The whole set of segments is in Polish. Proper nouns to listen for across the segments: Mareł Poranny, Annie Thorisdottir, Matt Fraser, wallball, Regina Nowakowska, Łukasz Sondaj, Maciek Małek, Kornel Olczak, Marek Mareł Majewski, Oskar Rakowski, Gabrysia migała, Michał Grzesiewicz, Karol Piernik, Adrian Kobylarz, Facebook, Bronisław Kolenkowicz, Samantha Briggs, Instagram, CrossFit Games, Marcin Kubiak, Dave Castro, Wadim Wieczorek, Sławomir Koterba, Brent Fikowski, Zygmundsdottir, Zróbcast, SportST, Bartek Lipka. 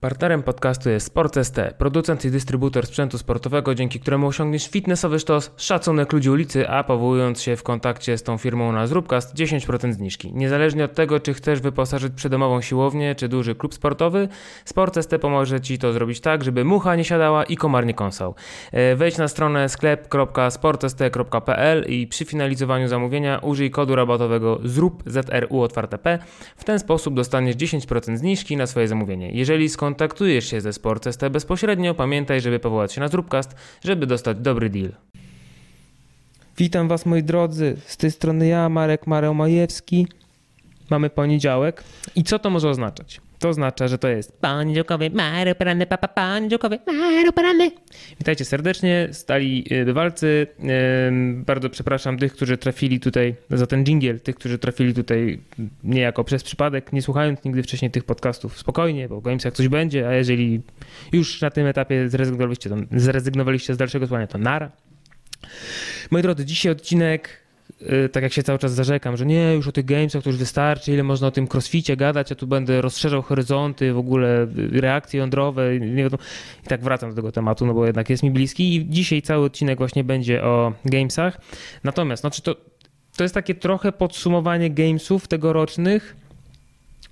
Partnerem podcastu jest SportST, producent i dystrybutor sprzętu sportowego, dzięki któremu osiągniesz fitnessowy sztos, szacunek ludzi ulicy, a powołując się w kontakcie z tą firmą na Zróbcast 10% zniżki. Niezależnie od tego, czy chcesz wyposażyć przydomową siłownię, czy duży klub sportowy, SportST pomoże Ci to zrobić tak, żeby mucha nie siadała i komar nie kąsał. Wejdź na stronę sklep.sportst.pl i przy finalizowaniu zamówienia użyj kodu rabatowego ZRUP, ZRU. W ten sposób dostaniesz 10% zniżki na swoje zamówienie. Jeżeli kontaktujesz się ze SportST bezpośrednio, pamiętaj, żeby powołać się na Zróbcast, żeby dostać dobry deal. Witam Was, moi drodzy. Z tej strony ja, Marek Mareł Majewski. Mamy poniedziałek. I co to może oznaczać? To oznacza, że to jest poniedziałkowy Mareł Poranny, papa poniedziałkowy Mareł Poranny. Witajcie serdecznie, stali bywalcy. Bardzo przepraszam tych, którzy trafili tutaj za ten dżingiel, tych, którzy trafili tutaj niejako przez przypadek, nie słuchając nigdy wcześniej tych podcastów. Spokojnie, bo gońca jak coś będzie, a jeżeli już na tym etapie zrezygnowaliście z dalszego słuchania, to nara. Moi drodzy, dzisiaj odcinek... Tak jak się cały czas zarzekam, że nie, już o tych gamesach to już wystarczy, ile można o tym crossficie gadać, a tu będę rozszerzał horyzonty, w ogóle reakcje jądrowe, nie wiadomo. I tak wracam do tego tematu, no bo jednak jest mi bliski i dzisiaj cały odcinek właśnie będzie o gamesach. Natomiast, znaczy to jest takie trochę podsumowanie gamesów tegorocznych,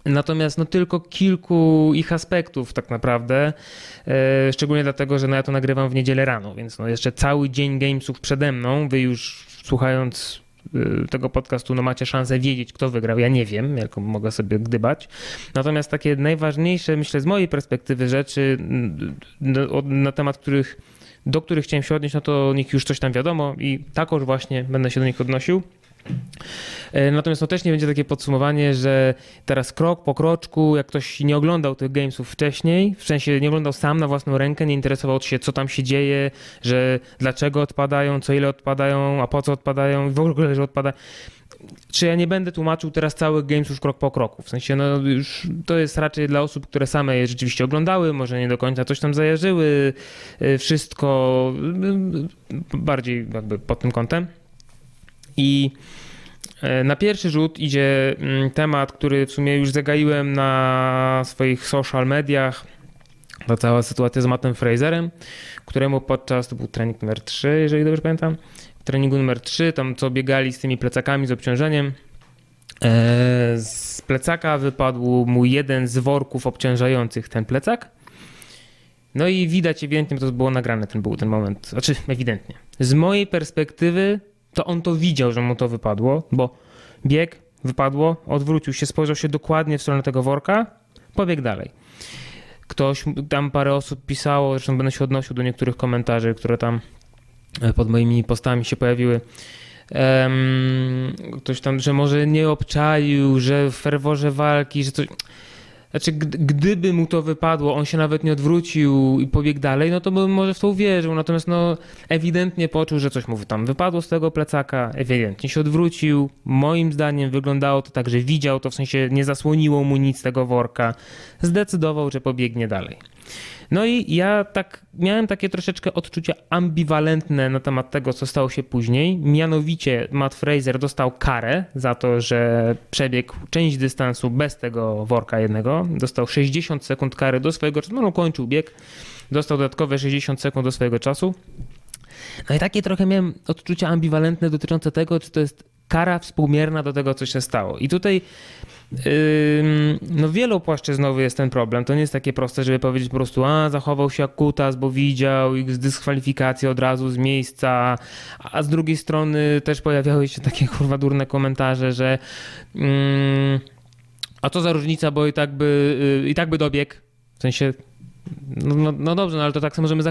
natomiast no tylko kilku ich aspektów tak naprawdę, szczególnie dlatego, że no ja to nagrywam w niedzielę rano, więc no jeszcze cały dzień gamesów przede mną, wy już słuchając tego podcastu, no macie szansę wiedzieć, kto wygrał. Ja nie wiem, tylko mogę sobie gdybać. Natomiast takie najważniejsze, myślę, z mojej perspektywy rzeczy, na temat których, do których chciałem się odnieść, no to o nich już coś tam wiadomo i takoż właśnie będę się do nich odnosił. Natomiast no też nie będzie takie podsumowanie, że teraz krok po kroczku, jak ktoś nie oglądał tych gamesów wcześniej, w sensie nie oglądał sam na własną rękę, nie interesował się, co tam się dzieje, że dlaczego odpadają, co ile odpadają, a po co odpadają, w ogóle, że odpadają. Czy ja nie będę tłumaczył teraz całych games już krok po kroku, w sensie no już to jest raczej dla osób, które same je rzeczywiście oglądały, może nie do końca coś tam zajarzyły, wszystko bardziej jakby pod tym kątem. I na pierwszy rzut idzie temat, który w sumie już zagaiłem na swoich social mediach. Ta cała sytuacja z Mattem Fraserem, któremu podczas, to był trening numer 3, jeżeli dobrze pamiętam, w treningu numer 3, tam co biegali z tymi plecakami z obciążeniem, z plecaka wypadł mu jeden z worków obciążających ten plecak. No i widać ewidentnie, to było nagrane, ten był ten moment, znaczy ewidentnie. Z mojej perspektywy to on to widział, że mu to wypadło, bo biegł, wypadło, odwrócił się, spojrzał się dokładnie w stronę tego worka, pobiegł dalej. Ktoś, tam parę osób pisało, zresztą będę się odnosił do niektórych komentarzy, które tam pod moimi postami się pojawiły. Ktoś tam, że może nie obczaił, że w ferworze walki, że coś... Znaczy, gdyby mu to wypadło, on się nawet nie odwrócił i pobiegł dalej, no to bym może w to uwierzył. Natomiast no, ewidentnie poczuł, że coś mu tam wypadło z tego plecaka, ewidentnie się odwrócił. Moim zdaniem wyglądało to tak, że widział to, w sensie nie zasłoniło mu nic tego worka. Zdecydował, że pobiegnie dalej. No i ja tak miałem takie troszeczkę odczucia ambiwalentne na temat tego, co stało się później. Mianowicie Matt Fraser dostał karę za to, że przebiegł część dystansu bez tego worka jednego. Dostał 60 sekund kary do swojego czasu. No kończył bieg. Dostał dodatkowe 60 sekund do swojego czasu. No i takie trochę miałem odczucia ambiwalentne dotyczące tego, czy to jest kara współmierna do tego, co się stało. I tutaj no wielopłaszczyznowy jest ten problem. To nie jest takie proste, żeby powiedzieć po prostu zachował się jak kutas, bo widział i dyskwalifikację od razu z miejsca, a z drugiej strony też pojawiały się takie kurwa durne komentarze, że a co za różnica, bo i tak by dobiegł. W sensie no dobrze, no ale to tak możemy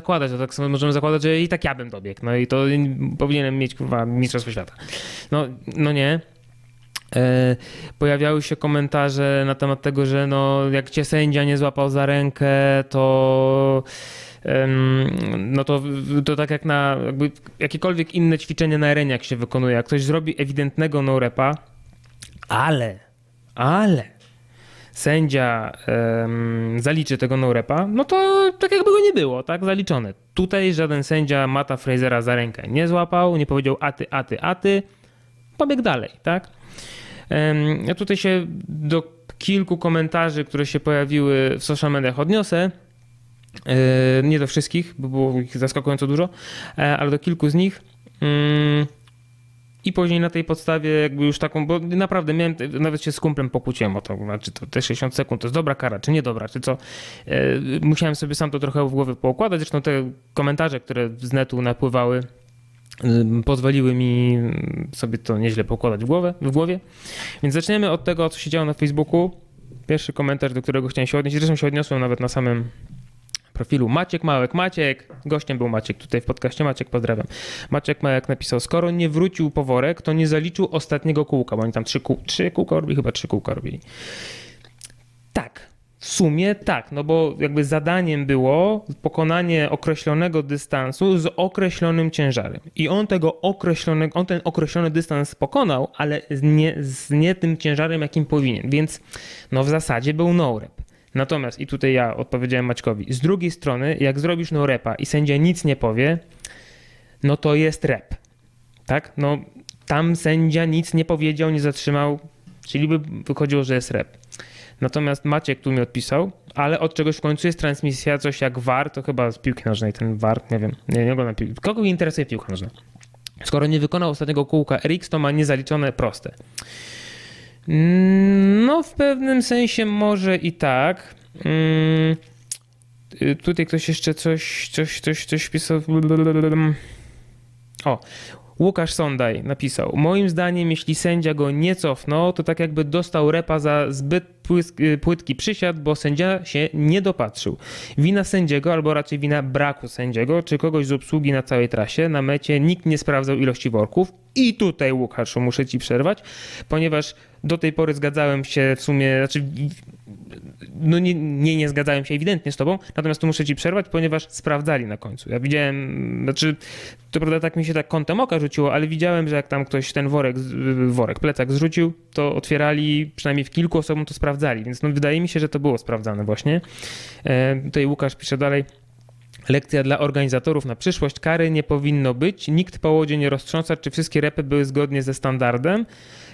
zakładać, że i tak ja bym dobiegł, no i to powinienem mieć kurwa mistrzostwo świata. No nie. Pojawiały się komentarze na temat tego, że no jak cię sędzia nie złapał za rękę, to no to tak jak na jakby jakiekolwiek inne ćwiczenie na arenie, jak się wykonuje, jak ktoś zrobi ewidentnego no-repa, ale sędzia zaliczy tego no-repa, no to tak jakby go nie było, tak zaliczone. Tutaj żaden sędzia Matta Frasera za rękę nie złapał, nie powiedział a ty, pobiegł dalej, tak? Ja tutaj się do kilku komentarzy, które się pojawiły w social mediach odniosę. Nie do wszystkich, bo było ich zaskakująco dużo, ale do kilku z nich. I później na tej podstawie jakby już taką, bo naprawdę miałem, nawet się z kumplem pokłóciłem o to, czy to te 60 sekund to jest dobra kara, czy niedobra, czy co. Musiałem sobie sam to trochę w głowie poukładać, zresztą te komentarze, które z netu napływały, pozwoliły mi sobie to nieźle poukładać w głowie. Więc zaczniemy od tego, co się działo na Facebooku. Pierwszy komentarz, do którego chciałem się odnieść, zresztą się odniosłem nawet na samym profilu. Maciek Małek, gościem był Maciek tutaj w podcaście, Maciek pozdrawiam. Maciek Małek napisał, skoro nie wrócił po worek, to nie zaliczył ostatniego kółka, bo oni tam chyba trzy kółka robili. Tak, w sumie tak, no bo jakby zadaniem było pokonanie określonego dystansu z określonym ciężarem i on ten określony dystans pokonał, ale nie tym ciężarem, jakim powinien, więc no w zasadzie był no rep. Natomiast, i tutaj ja odpowiedziałem Maćkowi, z drugiej strony, jak zrobisz no repa i sędzia nic nie powie, no to jest rep, tak? No tam sędzia nic nie powiedział, nie zatrzymał, czyli by wychodziło, że jest rep. Natomiast Maciek tu mi odpisał, ale od czegoś w końcu jest transmisja, coś jak VAR, to chyba z piłki nożnej ten VAR, nie wiem, nie oglądam piłki. Kogo interesuje piłka nożna? Skoro nie wykonał ostatniego kółka RX, to ma niezaliczone proste. No w pewnym sensie może i tak. Tutaj ktoś jeszcze coś pisał. O, Łukasz Sondaj napisał. Moim zdaniem, jeśli sędzia go nie cofnął, to tak jakby dostał repa za zbyt płytki przysiad, bo sędzia się nie dopatrzył. Wina sędziego, albo raczej wina braku sędziego, czy kogoś z obsługi na całej trasie, na mecie nikt nie sprawdzał ilości worków. I tutaj, Łukaszu, muszę ci przerwać, ponieważ do tej pory zgadzałem się w sumie, nie zgadzałem się ewidentnie z tobą, natomiast tu muszę ci przerwać, ponieważ sprawdzali na końcu. Ja widziałem, to prawda tak mi się tak kątem oka rzuciło, ale widziałem, że jak tam ktoś ten plecak zrzucił, to otwierali, przynajmniej w kilku osobom to sprawdzali, więc no wydaje mi się, że to było sprawdzane właśnie. Tutaj Łukasz pisze dalej. Lekcja dla organizatorów na przyszłość. Kary nie powinno być. Nikt po łodzie nie roztrząsa, czy wszystkie repy były zgodnie ze standardem.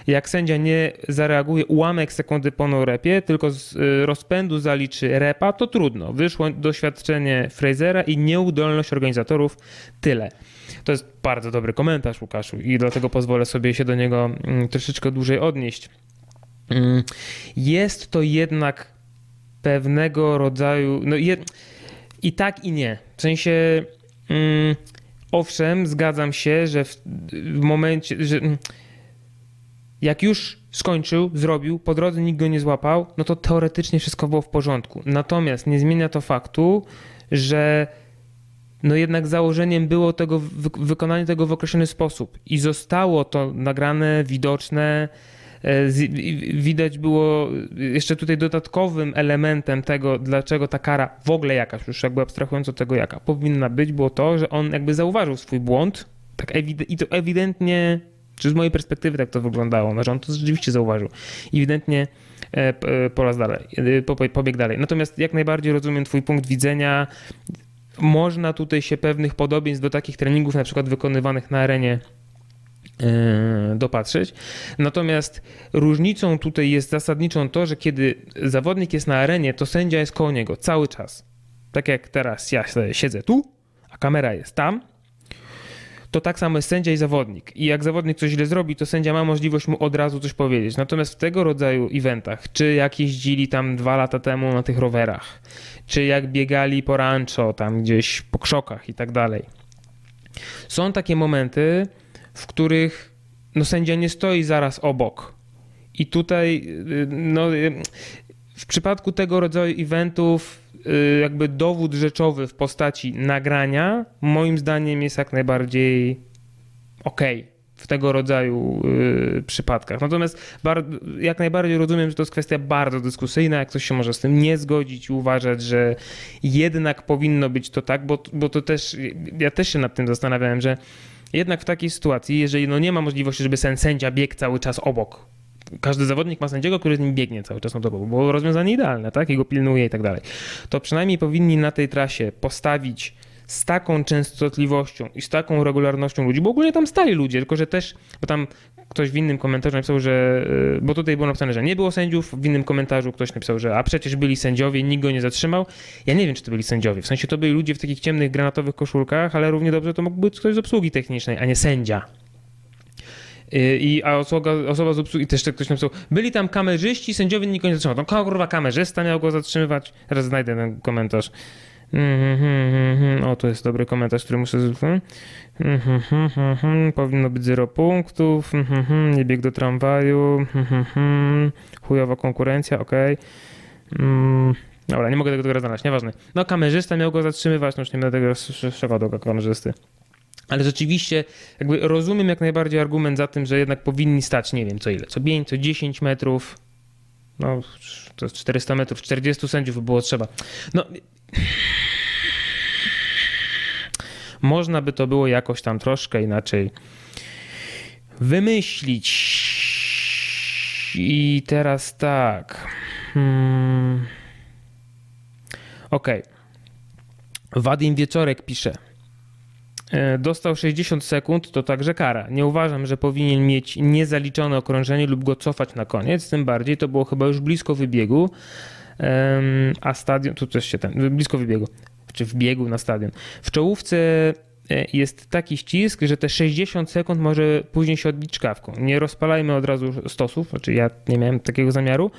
Jak sędzia nie zareaguje ułamek sekundy po no repie, tylko z rozpędu zaliczy repa, to trudno. Wyszło doświadczenie Frasera i nieudolność organizatorów. Tyle. To jest bardzo dobry komentarz, Łukaszu, i dlatego pozwolę sobie się do niego troszeczkę dłużej odnieść. Jest to jednak pewnego rodzaju... I tak i nie. W sensie owszem, zgadzam się, że w momencie, że jak już skończył, zrobił, po drodze nikt go nie złapał, no to teoretycznie wszystko było w porządku. Natomiast nie zmienia to faktu, że no jednak założeniem było wykonanie tego w określony sposób i zostało to nagrane, widoczne. Widać było jeszcze tutaj dodatkowym elementem tego, dlaczego ta kara w ogóle jakaś, już jakby abstrahując od tego jaka powinna być, było to, że on jakby zauważył swój błąd tak i to ewidentnie, czy z mojej perspektywy tak to wyglądało, no, że on to rzeczywiście zauważył, ewidentnie pobiegł dalej. Natomiast jak najbardziej rozumiem twój punkt widzenia, można tutaj się pewnych podobieństw do takich treningów na przykład wykonywanych na arenie dopatrzyć. Natomiast różnicą tutaj jest zasadniczą to, że kiedy zawodnik jest na arenie, to sędzia jest koło niego cały czas. Tak jak teraz ja siedzę tu, a kamera jest tam, to tak samo jest sędzia i zawodnik. I jak zawodnik coś źle zrobi, to sędzia ma możliwość mu od razu coś powiedzieć. Natomiast w tego rodzaju eventach, czy jak jeździli tam 2 lata temu na tych rowerach, czy jak biegali po rancho, tam gdzieś po krzokach i tak dalej, są takie momenty, w których no, sędzia nie stoi zaraz obok. I tutaj no, w przypadku tego rodzaju eventów jakby dowód rzeczowy w postaci nagrania moim zdaniem jest jak najbardziej okej w tego rodzaju przypadkach. Natomiast jak najbardziej rozumiem, że to jest kwestia bardzo dyskusyjna, jak ktoś się może z tym nie zgodzić i uważać, że jednak powinno być to tak, bo to też, ja też się nad tym zastanawiałem, że jednak w takiej sytuacji, jeżeli no nie ma możliwości, żeby sędzia biegł cały czas obok, każdy zawodnik ma sędziego, który z nim biegnie cały czas obok, bo było rozwiązanie idealne, tak? I go pilnuje i tak dalej, to przynajmniej powinni na tej trasie postawić z taką częstotliwością i z taką regularnością ludzi, bo ogólnie tam stali ludzie, tylko że też, bo tam ktoś w innym komentarzu napisał, że, bo tutaj było napisane, że nie było sędziów, w innym komentarzu ktoś napisał, że a przecież byli sędziowie, nikt go nie zatrzymał. Ja nie wiem, czy to byli sędziowie, w sensie to byli ludzie w takich ciemnych, granatowych koszulkach, ale równie dobrze to mógł być ktoś z obsługi technicznej, a nie sędzia. Osoba z obsługi, też ktoś napisał, byli tam kamerzyści, sędziowie, nikt go nie zatrzymał. No kurwa, kamerzysta miał go zatrzymywać. Teraz znajdę ten komentarz. O, to jest dobry komentarz, który muszę zrobić. Powinno być 0 punktów. Nie bieg do tramwaju. Chujowa konkurencja, okej. Dobra, nie mogę tego teraz znaleźć, nieważne. No, kamerzysta miał go zatrzymywać, no już nie będę tego szukał do kamerzysty. Ale rzeczywiście jakby rozumiem jak najbardziej argument za tym, że jednak powinni stać, nie wiem, co ile, co 5, co 10 metrów. No, to jest 400 metrów, 40 sędziów by było trzeba. No, można by to było jakoś tam troszkę inaczej wymyślić. I teraz tak. Okej. Wadim Wieczorek pisze. Dostał 60 sekund, to także kara. Nie uważam, że powinien mieć niezaliczone okrążenie lub go cofać na koniec. Tym bardziej to było chyba już blisko wybiegu. A stadion, tu też się ten, blisko wybiegu, czy wbiegu na stadion. W czołówce jest taki ścisk, że te 60 sekund może później się odbić czkawką. Nie rozpalajmy od razu stosów, znaczy ja nie miałem takiego zamiaru.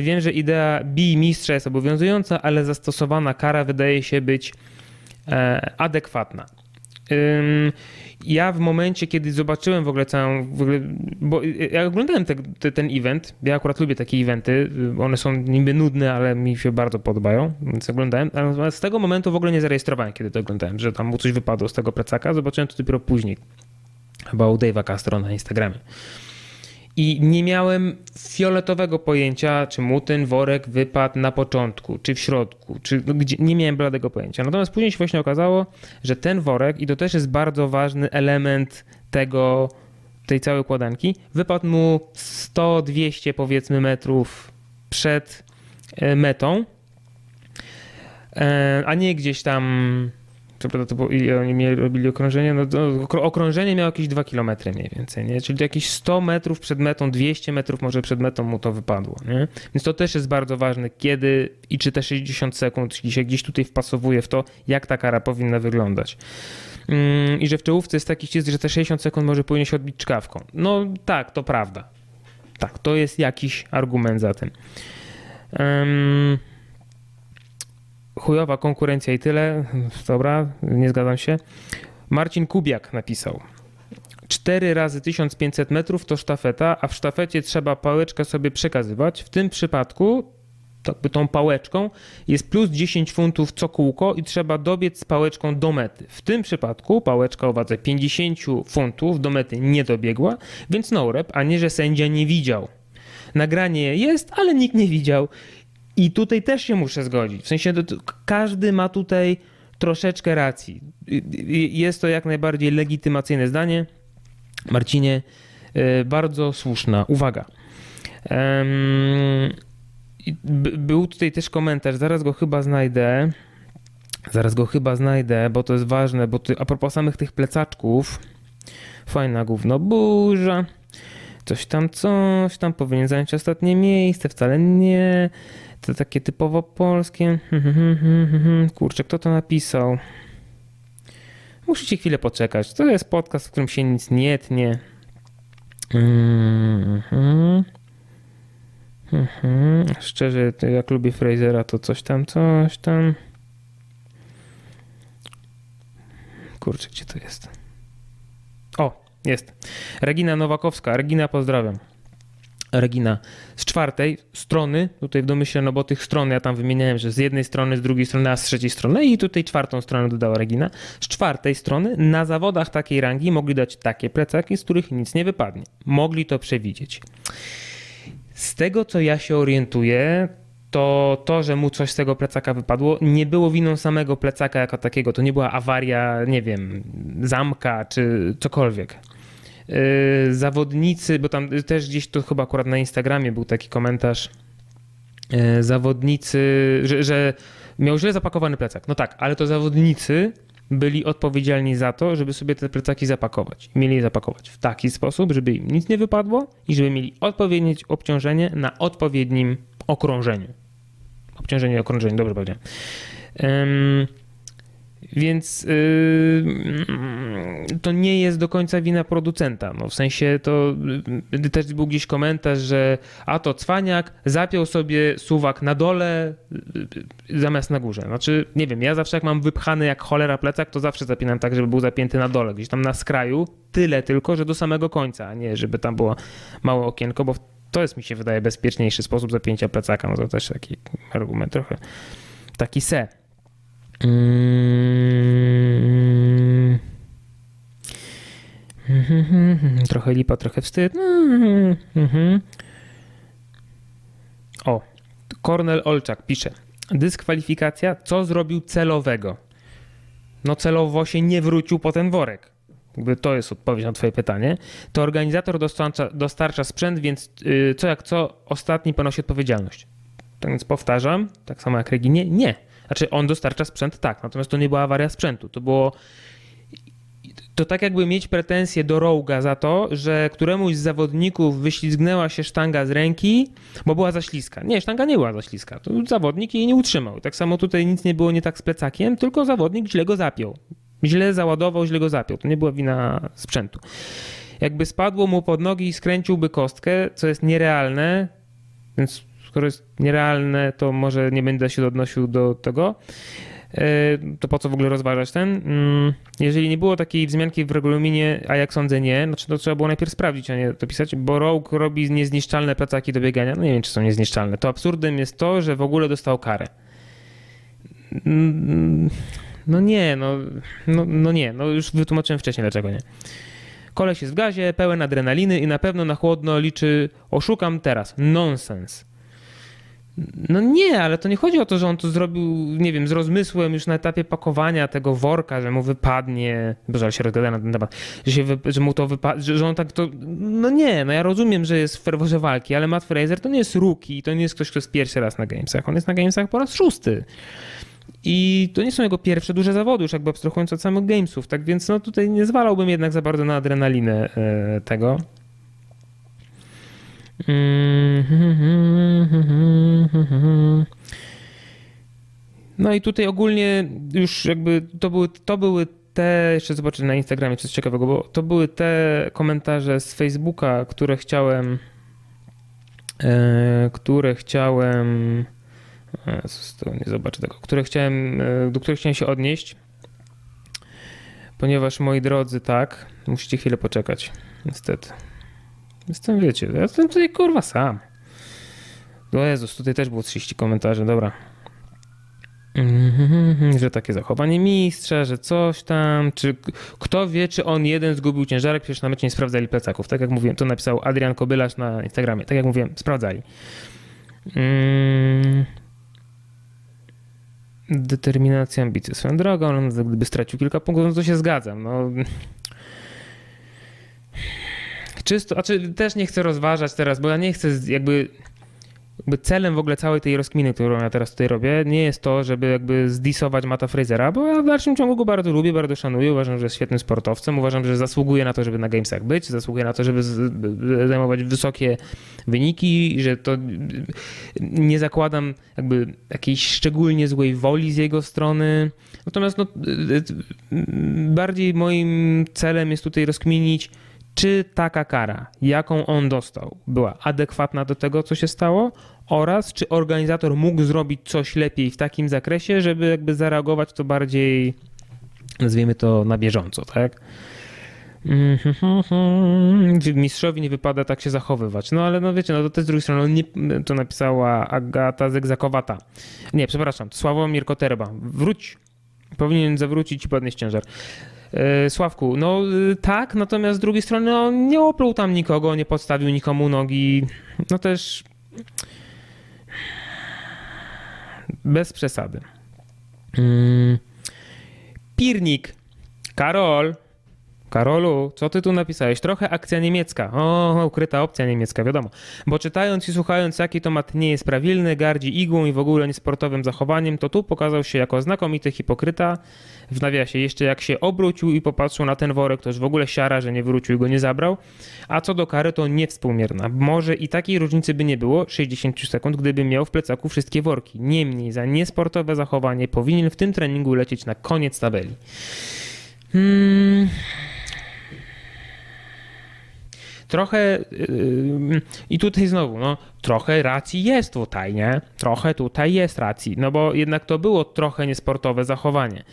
Wiem, że idea bij mistrza jest obowiązująca, ale zastosowana kara wydaje się być adekwatna. Ja w momencie, kiedy zobaczyłem w ogóle bo ja oglądałem ten event, ja akurat lubię takie eventy, one są niby nudne, ale mi się bardzo podobają, więc oglądałem, ale z tego momentu w ogóle nie zarejestrowałem, kiedy to oglądałem, że tam mu coś wypadło z tego plecaka, zobaczyłem to dopiero później, chyba u Dave'a Castro na Instagramie. I nie miałem fioletowego pojęcia, czy mu ten worek wypadł na początku, czy w środku, czy gdzie, nie miałem bladego pojęcia. Natomiast później się właśnie okazało, że ten worek, i to też jest bardzo ważny element tej całej układanki, wypadł mu 100-200 powiedzmy metrów przed metą, a nie gdzieś tam, co prawda, ile oni robili okrążenie? No, okrążenie miało jakieś 2 km mniej więcej, nie? Czyli to jakieś 100 metrów przed metą, 200 metrów może przed metą mu to wypadło, nie? Więc to też jest bardzo ważne, kiedy i czy te 60 sekund się gdzieś tutaj wpasowuje w to, jak ta kara powinna wyglądać. I że w czołówce jest taki ścisk, że te 60 sekund może powinien się odbić czkawką. No tak, to prawda. Tak, to jest jakiś argument za tym. Chujowa konkurencja i tyle. Dobra, nie zgadzam się. Marcin Kubiak napisał. 4 razy 1500 metrów to sztafeta, a w sztafecie trzeba pałeczkę sobie przekazywać. W tym przypadku tą pałeczką jest plus 10 funtów co kółko i trzeba dobiec z pałeczką do mety. W tym przypadku pałeczka o wadze 50 funtów do mety nie dobiegła, więc no rep, a nie, że sędzia nie widział. Nagranie jest, ale nikt nie widział. I tutaj też się muszę zgodzić, w sensie każdy ma tutaj troszeczkę racji. Jest to jak najbardziej legitymacyjne zdanie. Marcinie, bardzo słuszna uwaga. Był tutaj też komentarz, zaraz go chyba znajdę, bo to jest ważne, bo a propos samych tych plecaczków, fajna gówno burza, coś tam powinien zająć ostatnie miejsce, wcale nie... To takie typowo polskie. Kurczę, kto to napisał? Musicie chwilę poczekać. To jest podcast, w którym się nic nie tnie. Szczerze, jak lubię Frasera, to coś tam. Kurczę, gdzie to jest? O, jest. Regina Nowakowska. Regina, pozdrawiam. Regina z 4 strony, tutaj w domyśle, no bo tych stron ja tam wymieniałem, że z jednej strony, z drugiej strony, a z trzeciej strony i tutaj 4 stronę dodała Regina. Z 4 strony na zawodach takiej rangi mogli dać takie plecaki, z których nic nie wypadnie. Mogli to przewidzieć. Z tego co ja się orientuję, to, że mu coś z tego plecaka wypadło, nie było winą samego plecaka jako takiego. To nie była awaria, nie wiem, zamka czy cokolwiek. Zawodnicy, bo tam też gdzieś to chyba akurat na Instagramie był taki komentarz, zawodnicy, że miał źle zapakowany plecak. No tak, ale to zawodnicy byli odpowiedzialni za to, żeby sobie te plecaki zapakować. Mieli je zapakować w taki sposób, żeby im nic nie wypadło i żeby mieli odpowiednie obciążenie na odpowiednim okrążeniu. Obciążenie, okrążenie, dobrze powiedziałem. Więc to nie jest do końca wina producenta. No, w sensie to też był gdzieś komentarz, że a to cwaniak zapiął sobie suwak na dole zamiast na górze. Znaczy, nie wiem, ja zawsze jak mam wypchany jak cholera plecak, to zawsze zapinam tak, żeby był zapięty na dole, gdzieś tam na skraju. Tyle tylko, że do samego końca, a nie żeby tam było małe okienko, bo to jest, mi się wydaje, bezpieczniejszy sposób zapięcia plecaka. No to też taki argument trochę taki se. Trochę lipa, trochę wstyd. O, Kornel Olczak pisze: dyskwalifikacja, co zrobił celowego? No celowo się nie wrócił po ten worek. Jakby to jest odpowiedź na twoje pytanie. To organizator dostarcza sprzęt, więc co jak co, ostatni ponosi odpowiedzialność. Tak więc powtarzam, tak samo jak Reginie, nie. Znaczy on dostarcza sprzęt, tak, natomiast to nie była awaria sprzętu. To było, to tak jakby mieć pretensje do roga za to, że któremuś z zawodników wyślizgnęła się sztanga z ręki, bo była za śliska. Nie, sztanga nie była za śliska, to zawodnik jej nie utrzymał. Tak samo tutaj nic nie było nie tak z plecakiem, tylko zawodnik źle go zapiął. Źle załadował, źle go zapiął. To nie była wina sprzętu. Jakby spadło mu pod nogi i skręciłby kostkę, co jest nierealne, więc skoro jest nierealne, to może nie będę się odnosił do tego. To po co w ogóle rozważać ten? Jeżeli nie było takiej wzmianki w regulaminie, a jak sądzę nie, znaczy to trzeba było najpierw sprawdzić, a nie dopisać, bo Rogue robi niezniszczalne plecaki do biegania. No nie wiem, czy są niezniszczalne. To absurdem jest to, że w ogóle dostał karę. No już wytłumaczyłem wcześniej, dlaczego nie. Koleś jest w gazie, pełen adrenaliny i na pewno na chłodno liczy: oszukam teraz. Nonsens. No nie, ale to nie chodzi o to, że on to zrobił, nie wiem, z rozmysłem już na etapie pakowania tego worka, że mu wypadnie, boże, ale się rozgadałem na ten temat, że mu to wypadnie, że on tak to, no nie, no ja rozumiem, że jest w ferworze walki, ale Matt Fraser to nie jest rookie, to nie jest ktoś, kto jest pierwszy raz na Gamesach, on jest na Gamesach po raz 6. I to nie są jego pierwsze duże zawody, już jakby abstrahując od samych Gamesów, tak więc no tutaj nie zwalałbym jednak za bardzo na adrenalinę tego. No i tutaj ogólnie już jakby to były te, jeszcze zobaczę na Instagramie coś ciekawego, bo to były te komentarze z Facebooka, do których chciałem się odnieść, ponieważ, moi drodzy, tak, musicie chwilę poczekać, niestety. Jestem, wiecie, ja jestem tutaj kurwa sam. O Jezus, tutaj też było 30 komentarzy, dobra. Że takie zachowanie mistrza, że coś tam, czy kto wie, czy on jeden zgubił ciężarek, przecież na mecie nie sprawdzali plecaków. Tak jak mówiłem, to napisał Adrian Kobylarz na Instagramie. Tak jak mówiłem, sprawdzali. Determinacja, ambicje swoją drogą, on gdyby stracił kilka punktów, no to się zgadzam, no. Czysto, a czy też nie chcę rozważać teraz, bo ja nie chcę jakby celem w ogóle całej tej rozkminy, którą ja teraz tutaj robię, nie jest to, żeby jakby zdissować Matta Frasera, bo ja w dalszym ciągu go bardzo lubię, bardzo szanuję, uważam, że jest świetnym sportowcem, uważam, że zasługuje na to, żeby na Gamesach być, zasługuje na to, żeby zajmować wysokie wyniki, że to nie zakładam jakby jakiejś szczególnie złej woli z jego strony, natomiast no, bardziej moim celem jest tutaj rozkminić, czy taka kara, jaką on dostał, była adekwatna do tego, co się stało, oraz czy organizator mógł zrobić coś lepiej w takim zakresie, żeby jakby zareagować to bardziej, nazwijmy to, na bieżąco, tak? Mistrzowi nie wypada tak się zachowywać. No ale no wiecie, no to też z drugiej strony to napisała Agata Zegzakowata. Nie, przepraszam, Sławomir Koterba. Wróć. Powinien zawrócić i podnieść ciężar. Sławku, no tak, natomiast z drugiej strony on nie opluł tam nikogo, nie podstawił nikomu nogi, no też bez przesady. Piernik, Karol, Karolu, co ty tu napisałeś? Trochę akcja niemiecka. O, ukryta opcja niemiecka, wiadomo. Bo czytając i słuchając, jaki Tomat nie jest prawilny, gardzi igłą i w ogóle niesportowym zachowaniem, to tu pokazał się jako znakomity hipokryta. W nawiasie, jeszcze jak się obrócił i popatrzył na ten worek, to już w ogóle siara, że nie wrócił i go nie zabrał. A co do kary, to niewspółmierna. Może i takiej różnicy by nie było, 60 sekund, gdyby miał w plecaku wszystkie worki. Niemniej za niesportowe zachowanie powinien w tym treningu lecieć na koniec tabeli. Trochę, i tutaj znowu, no, trochę racji jest tutaj, nie? Trochę tutaj jest racji, no bo jednak to było trochę niesportowe zachowanie.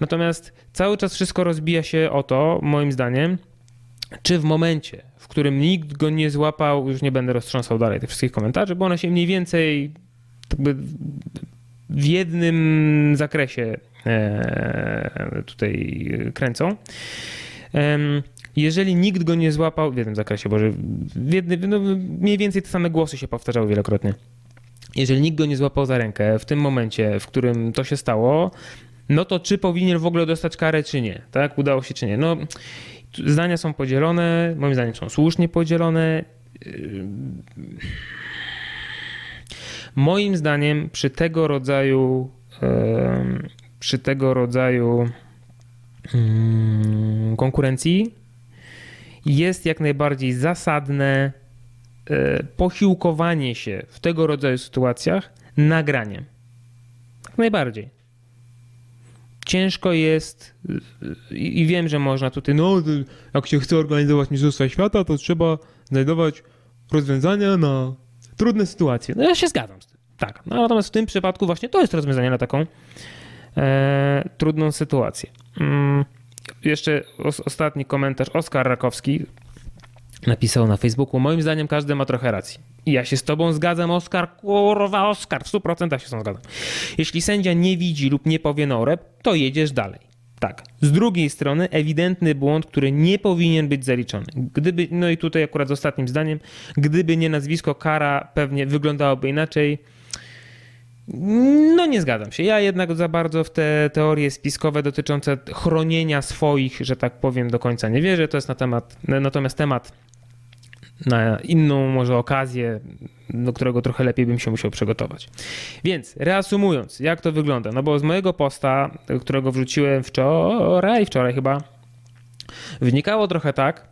Natomiast cały czas wszystko rozbija się o to, moim zdaniem, czy w momencie, w którym nikt go nie złapał, już nie będę roztrząsał dalej tych wszystkich komentarzy, bo one się mniej więcej jakby w jednym zakresie tutaj kręcą. Jeżeli nikt go nie złapał, w jednym zakresie, Boże, no mniej więcej te same głosy się powtarzały wielokrotnie. Jeżeli nikt go nie złapał za rękę w tym momencie, w którym to się stało, no to czy powinien w ogóle dostać karę, czy nie? Tak? Udało się, czy nie? No, zdania są podzielone, moim zdaniem są słusznie podzielone. Moim zdaniem przy tego rodzaju konkurencji jest jak najbardziej zasadne posiłkowanie się w tego rodzaju sytuacjach nagraniem. Jak najbardziej. Ciężko jest i wiem, że można tutaj, no jak się chce organizować mistrzostwa świata, to trzeba znajdować rozwiązania na trudne sytuacje. No ja się zgadzam z tym. Tak. No, natomiast w tym przypadku właśnie to jest rozwiązanie na taką trudną sytuację. Jeszcze ostatni komentarz. Oskar Rakowski napisał na Facebooku: moim zdaniem każdy ma trochę racji. I ja się z tobą zgadzam, Oskar. Kurwa, Oskar, w 100% się zgadzam. Jeśli sędzia nie widzi lub nie powie no rep, to jedziesz dalej. Tak. Z drugiej strony ewidentny błąd, który nie powinien być zaliczony. Gdyby, no i tutaj akurat z ostatnim zdaniem, gdyby nie nazwisko, kara pewnie wyglądałoby inaczej. No nie zgadzam się. Ja jednak za bardzo w te teorie spiskowe dotyczące chronienia swoich, że tak powiem, do końca nie wierzę. To jest natomiast temat na inną może okazję, do którego trochę lepiej bym się musiał przygotować. Więc reasumując, jak to wygląda? No bo z mojego posta, którego wrzuciłem wczoraj chyba, wynikało trochę tak,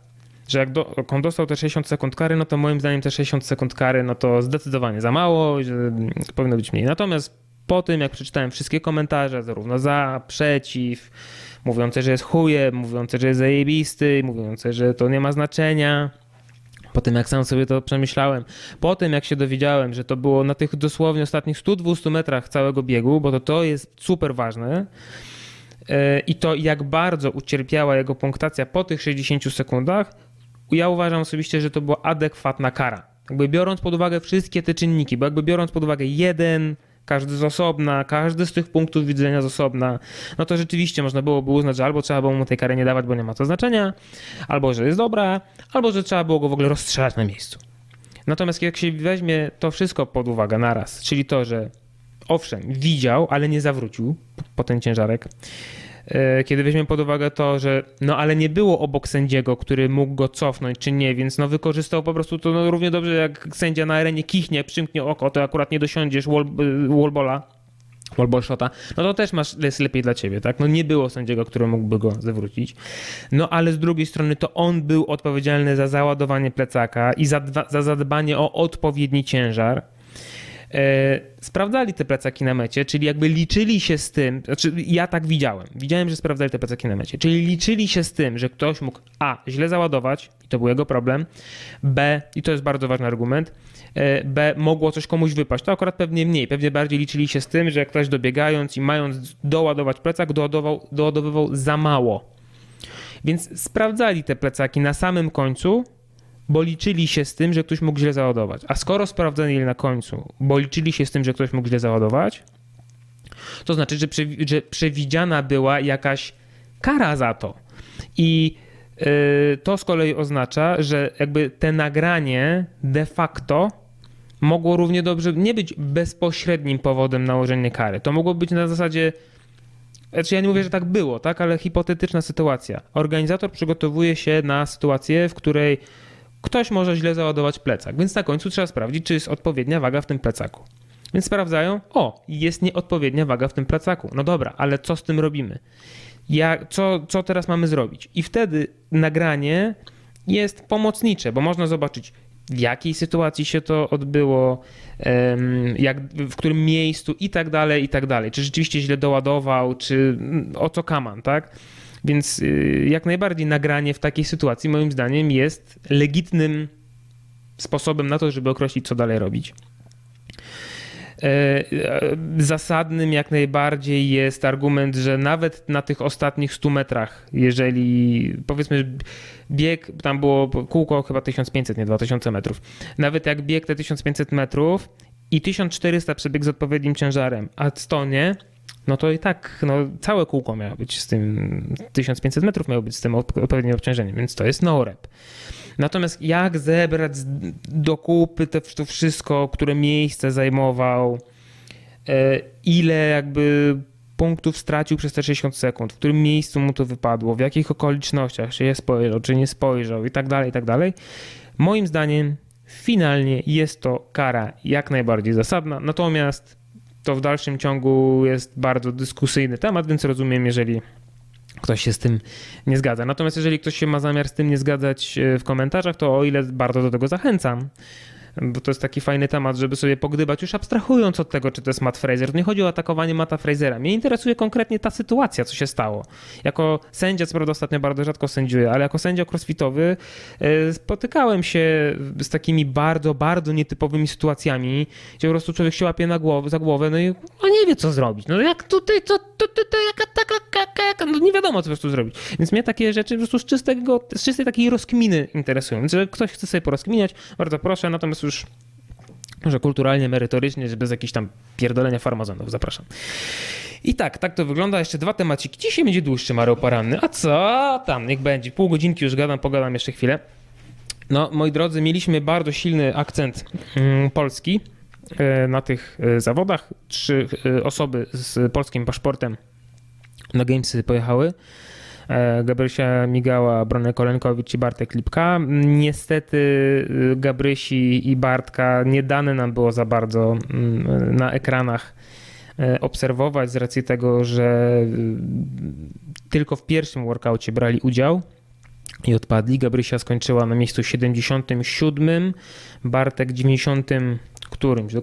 że jak on dostał te 60 sekund kary, no to moim zdaniem te 60 sekund kary, no to zdecydowanie za mało, że powinno być mniej. Natomiast po tym, jak przeczytałem wszystkie komentarze, zarówno za, przeciw, mówiące, że jest chujem, mówiące, że jest zajebisty, mówiące, że to nie ma znaczenia, po tym jak sam sobie to przemyślałem, po tym jak się dowiedziałem, że to było na tych dosłownie ostatnich 100-200 metrach całego biegu, bo to jest super ważne, i to jak bardzo ucierpiała jego punktacja po tych 60 sekundach, ja uważam osobiście, że to była adekwatna kara. Jakby biorąc pod uwagę wszystkie te czynniki, bo jakby biorąc pod uwagę jeden, każdy z osobna, każdy z tych punktów widzenia z osobna, no to rzeczywiście można byłoby uznać, że albo trzeba było mu tej kary nie dawać, bo nie ma to znaczenia, albo że jest dobra, albo że trzeba było go w ogóle rozstrzelać na miejscu. Natomiast jak się weźmie to wszystko pod uwagę naraz, czyli to, że owszem, widział, ale nie zawrócił po ten ciężarek, kiedy weźmiemy pod uwagę to, że no ale nie było obok sędziego, który mógł go cofnąć czy nie, więc no wykorzystał po prostu to, no, równie dobrze jak sędzia na arenie kichnie, przymknie oko, to akurat nie dosiądziesz wallball shota, no to też masz, jest lepiej dla ciebie, tak? No nie było sędziego, który mógłby go zawrócić, no ale z drugiej strony to on był odpowiedzialny za załadowanie plecaka i za zadbanie o odpowiedni ciężar. Sprawdzali te plecaki na mecie, czyli jakby liczyli się z tym, znaczy ja tak widziałem, że sprawdzali te plecaki na mecie, czyli liczyli się z tym, że ktoś mógł a. źle załadować i to był jego problem, b. i to jest bardzo ważny argument, b. mogło coś komuś wypaść, to akurat pewnie mniej, pewnie bardziej liczyli się z tym, że ktoś dobiegając i mając doładować plecak doładowywał za mało, więc sprawdzali te plecaki na samym końcu, bo liczyli się z tym, że ktoś mógł źle załadować. A skoro sprawdzali na końcu, bo liczyli się z tym, że ktoś mógł źle załadować, to znaczy, że przewidziana była jakaś kara za to. I to z kolei oznacza, że jakby te nagranie de facto mogło równie dobrze nie być bezpośrednim powodem nałożenia kary. To mogło być na zasadzie Znaczy ja nie mówię, że tak było, tak, ale hipotetyczna sytuacja. Organizator przygotowuje się na sytuację, w której ktoś może źle załadować plecak, więc na końcu trzeba sprawdzić, czy jest odpowiednia waga w tym plecaku. Więc sprawdzają, jest nieodpowiednia waga w tym plecaku. No dobra, ale co z tym robimy? Co teraz mamy zrobić? I wtedy nagranie jest pomocnicze, bo można zobaczyć, w jakiej sytuacji się to odbyło, w którym miejscu i tak dalej, i tak dalej. Czy rzeczywiście źle doładował, czy o co kaman, tak? Więc jak najbardziej nagranie w takiej sytuacji moim zdaniem jest legitnym sposobem na to, żeby określić, co dalej robić. Zasadnym jak najbardziej jest argument, że nawet na tych ostatnich 100 metrach, jeżeli powiedzmy bieg, tam było kółko chyba 1500, nie 2000 metrów, nawet jak bieg te 1500 metrów i 1400 przebieg z odpowiednim ciężarem, a 100 nie, no to i tak całe kółko miało być z tym, 1500 metrów miało być z tym odpowiednim obciążeniem, więc to jest no rep. Natomiast jak zebrać do kupy to wszystko, które miejsce zajmował, ile jakby punktów stracił przez te 60 sekund, w którym miejscu mu to wypadło, w jakich okolicznościach się spojrzał, czy nie spojrzał i tak dalej, moim zdaniem finalnie jest to kara jak najbardziej zasadna, natomiast to w dalszym ciągu jest bardzo dyskusyjny temat, więc rozumiem, jeżeli ktoś się z tym nie zgadza. Natomiast jeżeli ktoś się ma zamiar z tym nie zgadzać w komentarzach, to o ile bardzo do tego zachęcam, bo to jest taki fajny temat, żeby sobie pogdybać, już abstrahując od tego, czy to jest Matt Fraser. To nie chodzi o atakowanie Matta Frasera. Mnie interesuje konkretnie ta sytuacja, co się stało. Jako sędzia, co prawda ostatnio bardzo rzadko sędziuję, ale jako sędzia crossfitowy spotykałem się z takimi bardzo, bardzo nietypowymi sytuacjami, gdzie po prostu człowiek się łapie za głowę, no i nie wie, co zrobić. No jak tutaj, no nie wiadomo, co po prostu zrobić. Więc mnie takie rzeczy po prostu z czystej takiej rozkminy interesują. Więc jeżeli ktoś chce sobie porozkminiać, bardzo proszę, natomiast już może kulturalnie, merytorycznie, bez jakichś tam pierdolenia farmazonów. Zapraszam. I tak to wygląda. Jeszcze dwa temaciki. Dzisiaj będzie dłuższy Mareł Poranny. A co tam? Niech będzie. Pół godzinki już pogadam jeszcze chwilę. No, moi drodzy, mieliśmy bardzo silny akcent polski na tych zawodach. 3 osoby z polskim paszportem na Gamesy pojechały. Gabrysia migała, Bronisław Kolenkowicz i Bartek Lipka. Niestety Gabrysi i Bartka nie dane nam było za bardzo na ekranach obserwować z racji tego, że tylko w pierwszym workoucie brali udział i odpadli. Gabrysia skończyła na miejscu 77, Bartek 90 którymś,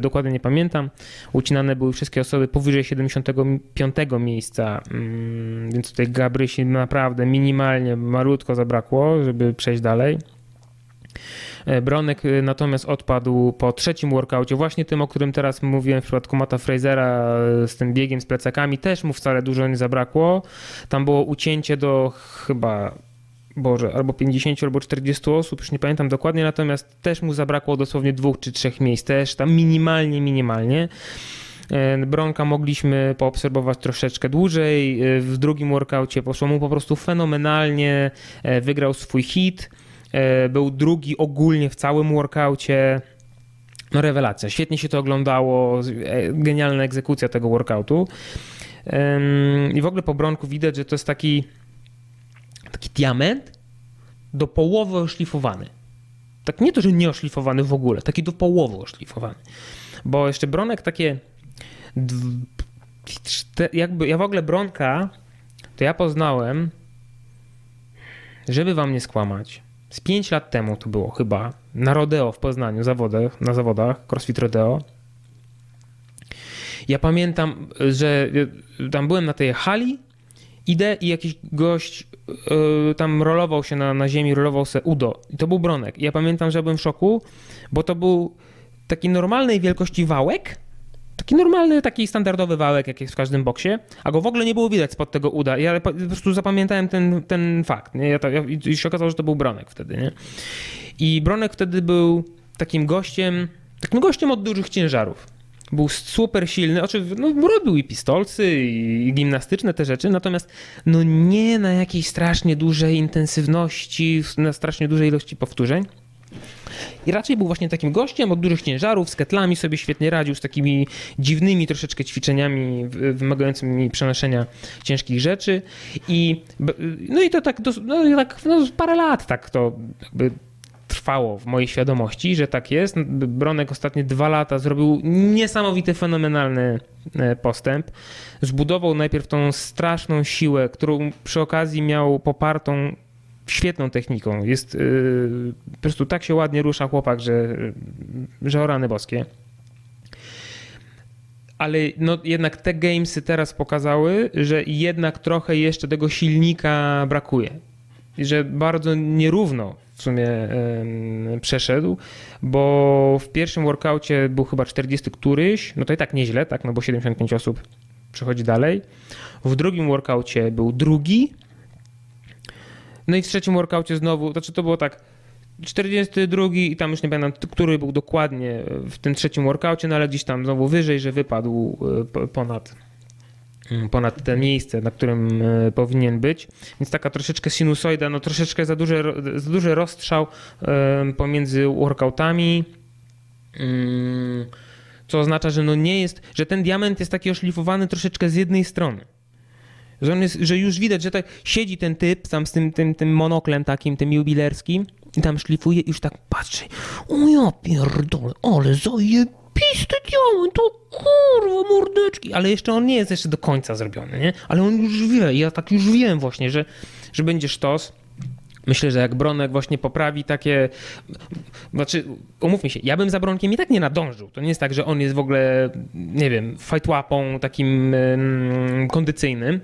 dokładnie nie pamiętam. Ucinane były wszystkie osoby powyżej 75 miejsca, więc tutaj Gabrysi naprawdę minimalnie, malutko zabrakło, żeby przejść dalej. Bronek natomiast odpadł po trzecim workoucie, właśnie tym, o którym teraz mówiłem w przypadku Matta Frasera z tym biegiem z plecakami, też mu wcale dużo nie zabrakło. Tam było ucięcie do chyba albo 50, albo 40 osób, już nie pamiętam dokładnie, natomiast też mu zabrakło dosłownie 2 czy 3 miejsc, też tam minimalnie. Bronka mogliśmy poobserwować troszeczkę dłużej, w drugim workoucie poszło mu po prostu fenomenalnie, wygrał swój hit, był drugi ogólnie w całym workoucie. No rewelacja, świetnie się to oglądało, genialna egzekucja tego workoutu i w ogóle po Bronku widać, że to jest taki diament do połowy oszlifowany. Tak nie to, że nie oszlifowany w ogóle, taki do połowy oszlifowany. Bo jeszcze Bronek takie... ja w ogóle Bronka to ja poznałem, żeby wam nie skłamać, z 5 lat temu to było chyba, na rodeo w Poznaniu, na zawodach, CrossFit Rodeo. Ja pamiętam, że tam byłem na tej hali, idę i jakiś gość tam rolował się na ziemi, rolował se udo. I to był Bronek. I ja pamiętam, że byłem w szoku, bo to był taki normalnej wielkości wałek, taki normalny, taki standardowy wałek, jak jest w każdym boksie, a go w ogóle nie było widać spod tego uda. Ja po prostu zapamiętałem ten fakt. Nie? I się okazało, że to był Bronek wtedy. Nie? I Bronek wtedy był takim gościem od dużych ciężarów. Był super silny, oczywiście robił i pistolcy, i gimnastyczne te rzeczy, natomiast nie na jakiejś strasznie dużej intensywności, na strasznie dużej ilości powtórzeń. i raczej był właśnie takim gościem od dużych ciężarów, z ketlami sobie świetnie radził, z takimi dziwnymi troszeczkę ćwiczeniami wymagającymi przenoszenia ciężkich rzeczy i no i to tak, parę lat tak to jakby trwało w mojej świadomości, że tak jest. Bronek ostatnie 2 lata zrobił niesamowity, fenomenalny postęp. Zbudował najpierw tą straszną siłę, którą przy okazji miał popartą świetną techniką. Jest po prostu tak się ładnie rusza chłopak, że o rany boskie. Ale no jednak te gamesy teraz pokazały, że jednak trochę jeszcze tego silnika brakuje. Że bardzo nierówno w sumie przeszedł, bo w pierwszym workaucie był chyba 40 któryś, no to i tak nieźle, tak, no bo 75 osób przechodzi dalej. W drugim workaucie był drugi, no i w trzecim workaucie znowu, znaczy to było tak 42 i tam już nie pamiętam, który był dokładnie w tym trzecim workaucie, no ale gdzieś tam znowu wyżej, że wypadł ponad to miejsce, na którym powinien być. Więc taka troszeczkę sinusoida, no troszeczkę za duży rozstrzał pomiędzy workoutami, co oznacza, że no nie jest, że ten diament jest taki oszlifowany troszeczkę z jednej strony. Że, on jest, że już widać, że tak siedzi ten typ tam z tym monoklem takim, tym jubilerskim i tam szlifuje i już tak patrzy. O ja pierdolę, ale pisty diament, to kurwa mordeczki, ale jeszcze on nie jest jeszcze do końca zrobiony, nie? Ale on już wie, ja tak już wiem właśnie, że będzie sztos. Myślę, że jak Bronek właśnie poprawi takie, znaczy umówmy się, ja bym za Bronkiem i tak nie nadążył, to nie jest tak, że on jest w ogóle, nie wiem, fightłapą takim kondycyjnym,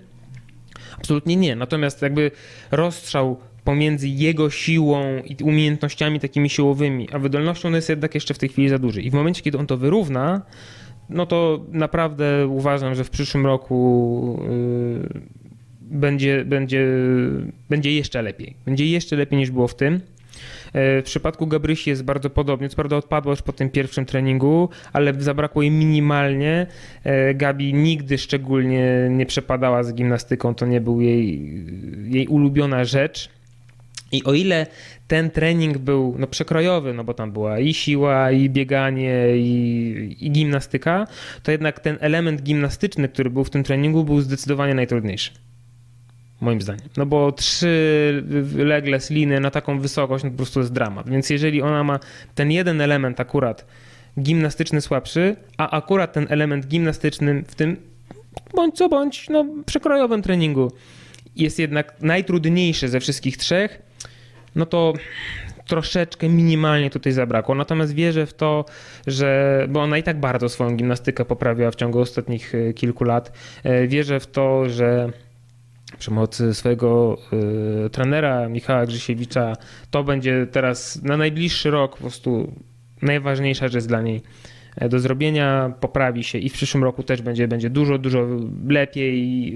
absolutnie nie, natomiast jakby rozstrzał pomiędzy jego siłą i umiejętnościami takimi siłowymi, a wydolnością on jest jednak jeszcze w tej chwili za duży. I w momencie, kiedy on to wyrówna, no to naprawdę uważam, że w przyszłym roku będzie jeszcze lepiej. Będzie jeszcze lepiej niż było w tym. W przypadku Gabrysi jest bardzo podobnie. Co prawda odpadła już po tym pierwszym treningu, ale zabrakło jej minimalnie. Gabi nigdy szczególnie nie przepadała z gimnastyką, to nie był jej ulubiona rzecz. I o ile ten trening był no, przekrojowy, no bo tam była i siła, i bieganie, i gimnastyka, to jednak ten element gimnastyczny, który był w tym treningu, był zdecydowanie najtrudniejszy. Moim zdaniem. No bo 3 legle z liny na taką wysokość no, po prostu jest dramat. Więc jeżeli ona ma ten jeden element akurat gimnastyczny słabszy, a akurat ten element gimnastyczny w tym bądź no, przekrojowym treningu jest jednak najtrudniejszy ze wszystkich 3, no to troszeczkę minimalnie tutaj zabrakło. Natomiast wierzę w to, że, bo ona i tak bardzo swoją gimnastykę poprawiła w ciągu ostatnich kilku lat, wierzę w to, że przy pomocy swojego trenera Michała Grzesiewicza to będzie teraz na najbliższy rok po prostu najważniejsza rzecz dla niej do zrobienia, poprawi się i w przyszłym roku też będzie dużo lepiej,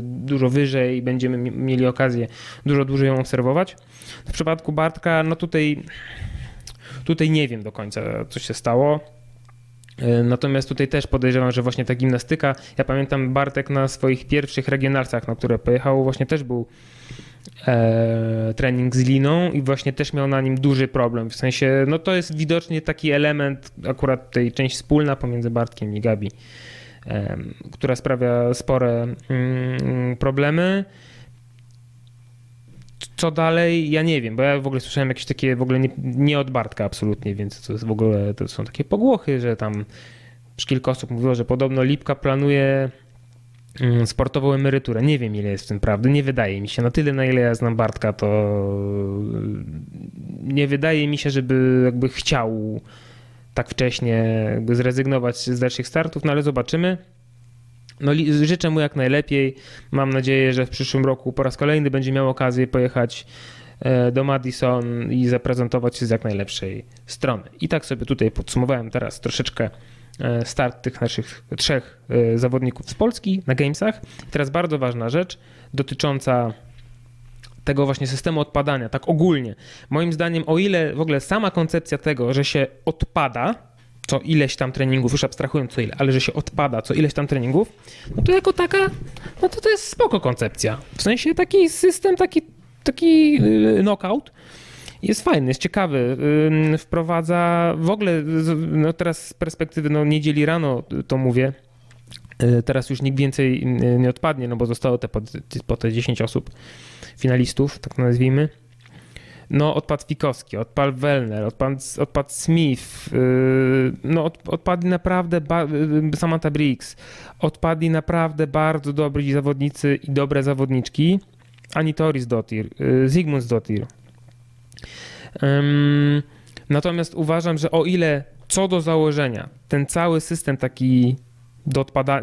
dużo wyżej, będziemy mieli okazję dużo dłużej ją obserwować. W przypadku Bartka, no tutaj nie wiem do końca, co się stało. Natomiast tutaj też podejrzewam, że właśnie ta gimnastyka, ja pamiętam Bartek na swoich pierwszych regionalsach, na które pojechał, właśnie też był trening z liną i właśnie też miał na nim duży problem, w sensie, no to jest widocznie taki element, akurat tej część wspólna pomiędzy Bartkiem i Gabi, która sprawia spore problemy. Co dalej? Ja nie wiem, bo ja w ogóle słyszałem jakieś takie, w ogóle nie od Bartka absolutnie, więc to jest w ogóle, to są takie pogłosy, że tam już kilka osób mówiło, że podobno Lipka planuje sportową emeryturę. Nie wiem, ile jest w tym prawdy, nie wydaje mi się. Na tyle, na ile ja znam Bartka, to nie wydaje mi się, żeby jakby chciał tak wcześnie jakby zrezygnować z dalszych startów, no ale zobaczymy. No, życzę mu jak najlepiej. Mam nadzieję, że w przyszłym roku po raz kolejny będzie miał okazję pojechać do Madison i zaprezentować się z jak najlepszej strony. I tak sobie tutaj podsumowałem teraz troszeczkę start tych naszych 3 zawodników z Polski na Gamesach. I teraz bardzo ważna rzecz dotycząca tego właśnie systemu odpadania, tak ogólnie. Moim zdaniem, o ile w ogóle sama koncepcja tego, że się odpada, co ileś tam treningów, już abstrahuję co ile, ale że się odpada co ileś tam treningów, no to jako taka, no to jest spoko koncepcja. W sensie taki system, taki knockout, Jest fajny, jest ciekawy, wprowadza w ogóle, no teraz z perspektywy no niedzieli rano to mówię, teraz już nikt więcej nie odpadnie, no bo zostało te po te 10 osób finalistów, tak nazwijmy. No odpadł Fikowski, odpadł Wellner, odpadł Smith, no odpadli naprawdę Samantha Briggs, odpadli naprawdę bardzo dobrzy zawodnicy i dobre zawodniczki, Annie Thorisdottir, Zygmundsdottir. Natomiast uważam, że o ile co do założenia ten cały system taki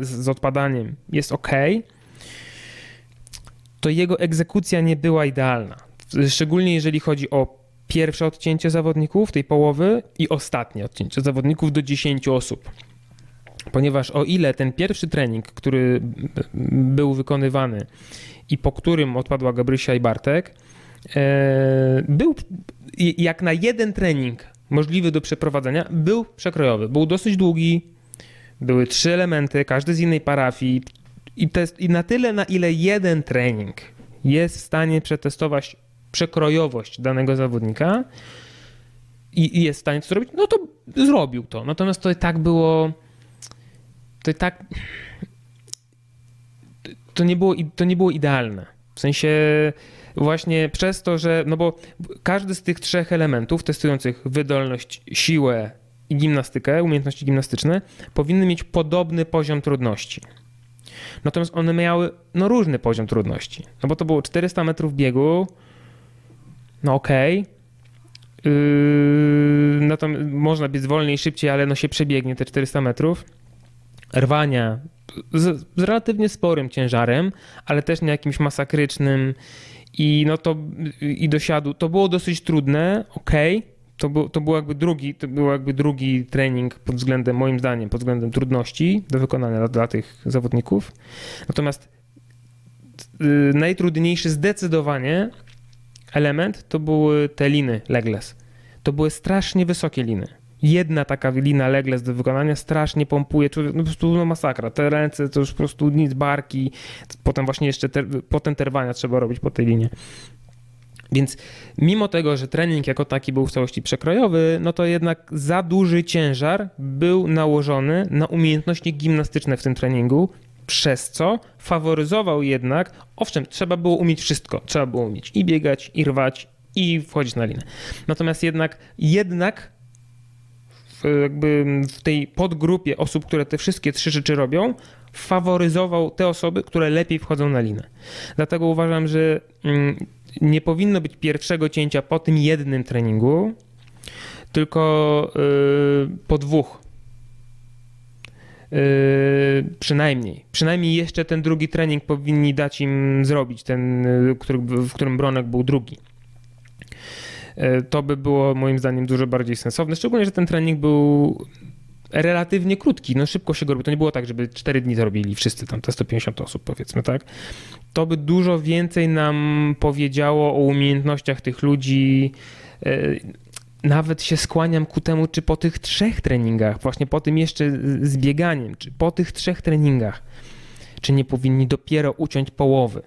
z odpadaniem jest ok, to jego egzekucja nie była idealna. Szczególnie jeżeli chodzi o pierwsze odcięcie zawodników tej połowy i ostatnie odcięcie zawodników do 10 osób. Ponieważ o ile ten pierwszy trening, który był wykonywany i po którym odpadła Gabrysia i Bartek, był jak na jeden trening możliwy do przeprowadzenia, był przekrojowy, był dosyć długi, były 3 elementy, każdy z innej parafii i na tyle, na ile jeden trening jest w stanie przetestować przekrojowość danego zawodnika i jest w stanie to zrobić, no to zrobił to. Natomiast to i tak było, to i tak to nie było idealne. W sensie właśnie przez to, że no bo każdy z tych 3 elementów testujących wydolność, siłę i gimnastykę, umiejętności gimnastyczne powinny mieć podobny poziom trudności. Natomiast one miały no różny poziom trudności, no bo to było 400 metrów biegu, no okej. Natomiast można biec wolniej, szybciej, ale no się przebiegnie te 400 metrów, rwania z relatywnie sporym ciężarem, ale też nie jakimś masakrycznym i no to i do siadu, to było dosyć trudne, okej. To był jakby drugi trening pod względem, moim zdaniem, pod względem trudności do wykonania dla tych zawodników. Natomiast najtrudniejszy zdecydowanie element to były te liny legless. To były strasznie wysokie liny. Jedna taka lina legless do wykonania strasznie pompuje, no po prostu no masakra. Te ręce to już po prostu nic, barki, potem właśnie jeszcze potem terwania trzeba robić po tej linie. Więc mimo tego, że trening jako taki był w całości przekrojowy, no to jednak za duży ciężar był nałożony na umiejętności gimnastyczne w tym treningu, przez co faworyzował jednak, owszem, trzeba było umieć wszystko, trzeba było umieć i biegać, i rwać, i wchodzić na linę. Natomiast jednak w tej podgrupie osób, które te wszystkie 3 rzeczy robią, faworyzował te osoby, które lepiej wchodzą na linę. Dlatego uważam, że nie powinno być pierwszego cięcia po tym jednym treningu, tylko po 2. Przynajmniej jeszcze ten drugi trening powinni dać im zrobić, ten, w którym Bronek był drugi. To by było moim zdaniem dużo bardziej sensowne, szczególnie, że ten trening był relatywnie krótki, no szybko się go robi. To nie było tak, żeby 4 dni to robili wszyscy tam te 150 osób, powiedzmy, tak? To by dużo więcej nam powiedziało o umiejętnościach tych ludzi. Nawet się skłaniam ku temu, czy po tych 3 treningach, właśnie po tym jeszcze z bieganiem, czy po tych 3 treningach, czy nie powinni dopiero uciąć połowy.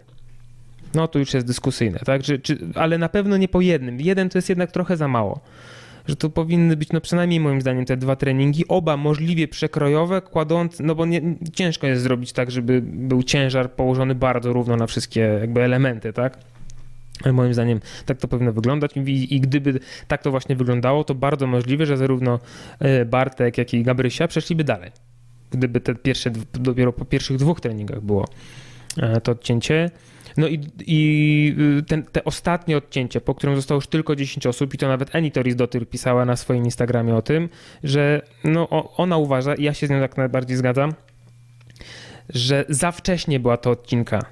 No to już jest dyskusyjne, tak? Ale na pewno nie po jednym. Jeden to jest jednak trochę za mało. Że to powinny być, no przynajmniej moim zdaniem, te 2 treningi, oba możliwie przekrojowe, kładąc, no bo ciężko jest zrobić tak, żeby był ciężar położony bardzo równo na wszystkie jakby elementy, tak? Ale moim zdaniem tak to powinno wyglądać i gdyby tak to właśnie wyglądało, to bardzo możliwe, że zarówno Bartek, jak i Gabrysia przeszliby dalej. Gdyby te pierwsze, dopiero po pierwszych 2 treningach było to odcięcie. No te ostatnie odcięcie, po którym zostało już tylko 10 osób i to nawet Annie Thorisdottir pisała na swoim Instagramie o tym, że no ona uważa, i ja się z nią tak najbardziej zgadzam, że za wcześnie była to odcinka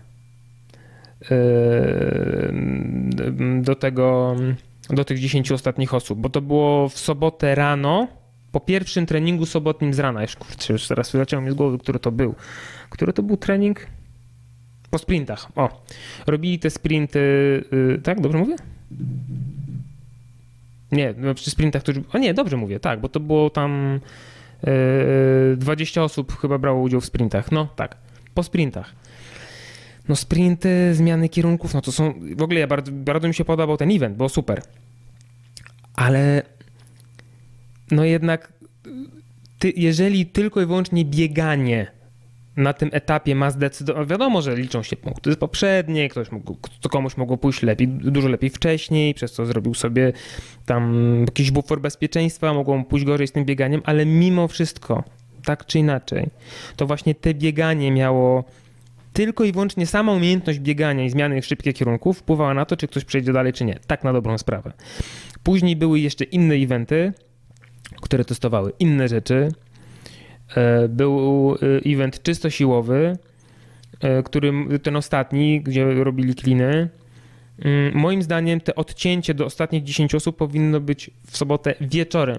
do tych 10 ostatnich osób, bo to było w sobotę rano, po pierwszym treningu sobotnim z rana. Już teraz wyleciało mi z głowy, który to był trening. Po sprintach, robili te sprinty, tak, dobrze mówię? Nie, no przy sprintach to już, nie, dobrze mówię, tak, bo to było tam 20 osób chyba brało udział w sprintach, no tak, po sprintach. No sprinty, zmiany kierunków, no to są, w ogóle ja bardzo mi się podobał ten event, było super. ale no jednak jeżeli tylko i wyłącznie bieganie na tym etapie ma zdecydować, wiadomo, że liczą się punkty poprzednie, komuś mogło pójść lepiej, dużo lepiej wcześniej, przez co zrobił sobie tam jakiś bufor bezpieczeństwa, mogło mu pójść gorzej z tym bieganiem, ale mimo wszystko, tak czy inaczej, to właśnie te bieganie miało tylko i wyłącznie sama umiejętność biegania i zmiany szybkich kierunków wpływała na to, czy ktoś przejdzie dalej, czy nie. Tak na dobrą sprawę. Później były jeszcze inne eventy, które testowały inne rzeczy. Był event czysto siłowy, ten ostatni, gdzie robili kliny. Moim zdaniem te odcięcie do ostatnich 10 osób powinno być w sobotę wieczorem.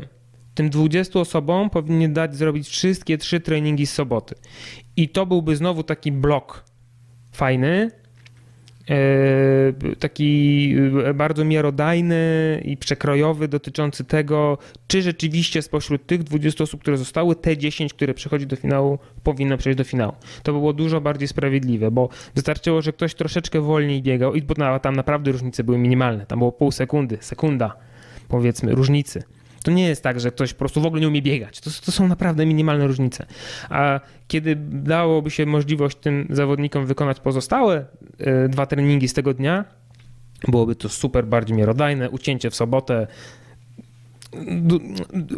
Tym 20 osobom powinni dać zrobić wszystkie 3 treningi z soboty. I to byłby znowu taki blok fajny, taki bardzo miarodajny i przekrojowy, dotyczący tego, czy rzeczywiście spośród tych 20 osób, które zostały, te 10, które przychodzi do finału, powinno przejść do finału. To było dużo bardziej sprawiedliwe, bo wystarczyło, że ktoś troszeczkę wolniej biegał i tam naprawdę różnice były minimalne. Tam było pół sekundy, sekunda powiedzmy różnicy. To nie jest tak, że ktoś po prostu w ogóle nie umie biegać. To są naprawdę minimalne różnice. A kiedy dałoby się możliwość tym zawodnikom wykonać pozostałe 2 treningi z tego dnia, byłoby to super bardziej miarodajne, ucięcie w sobotę.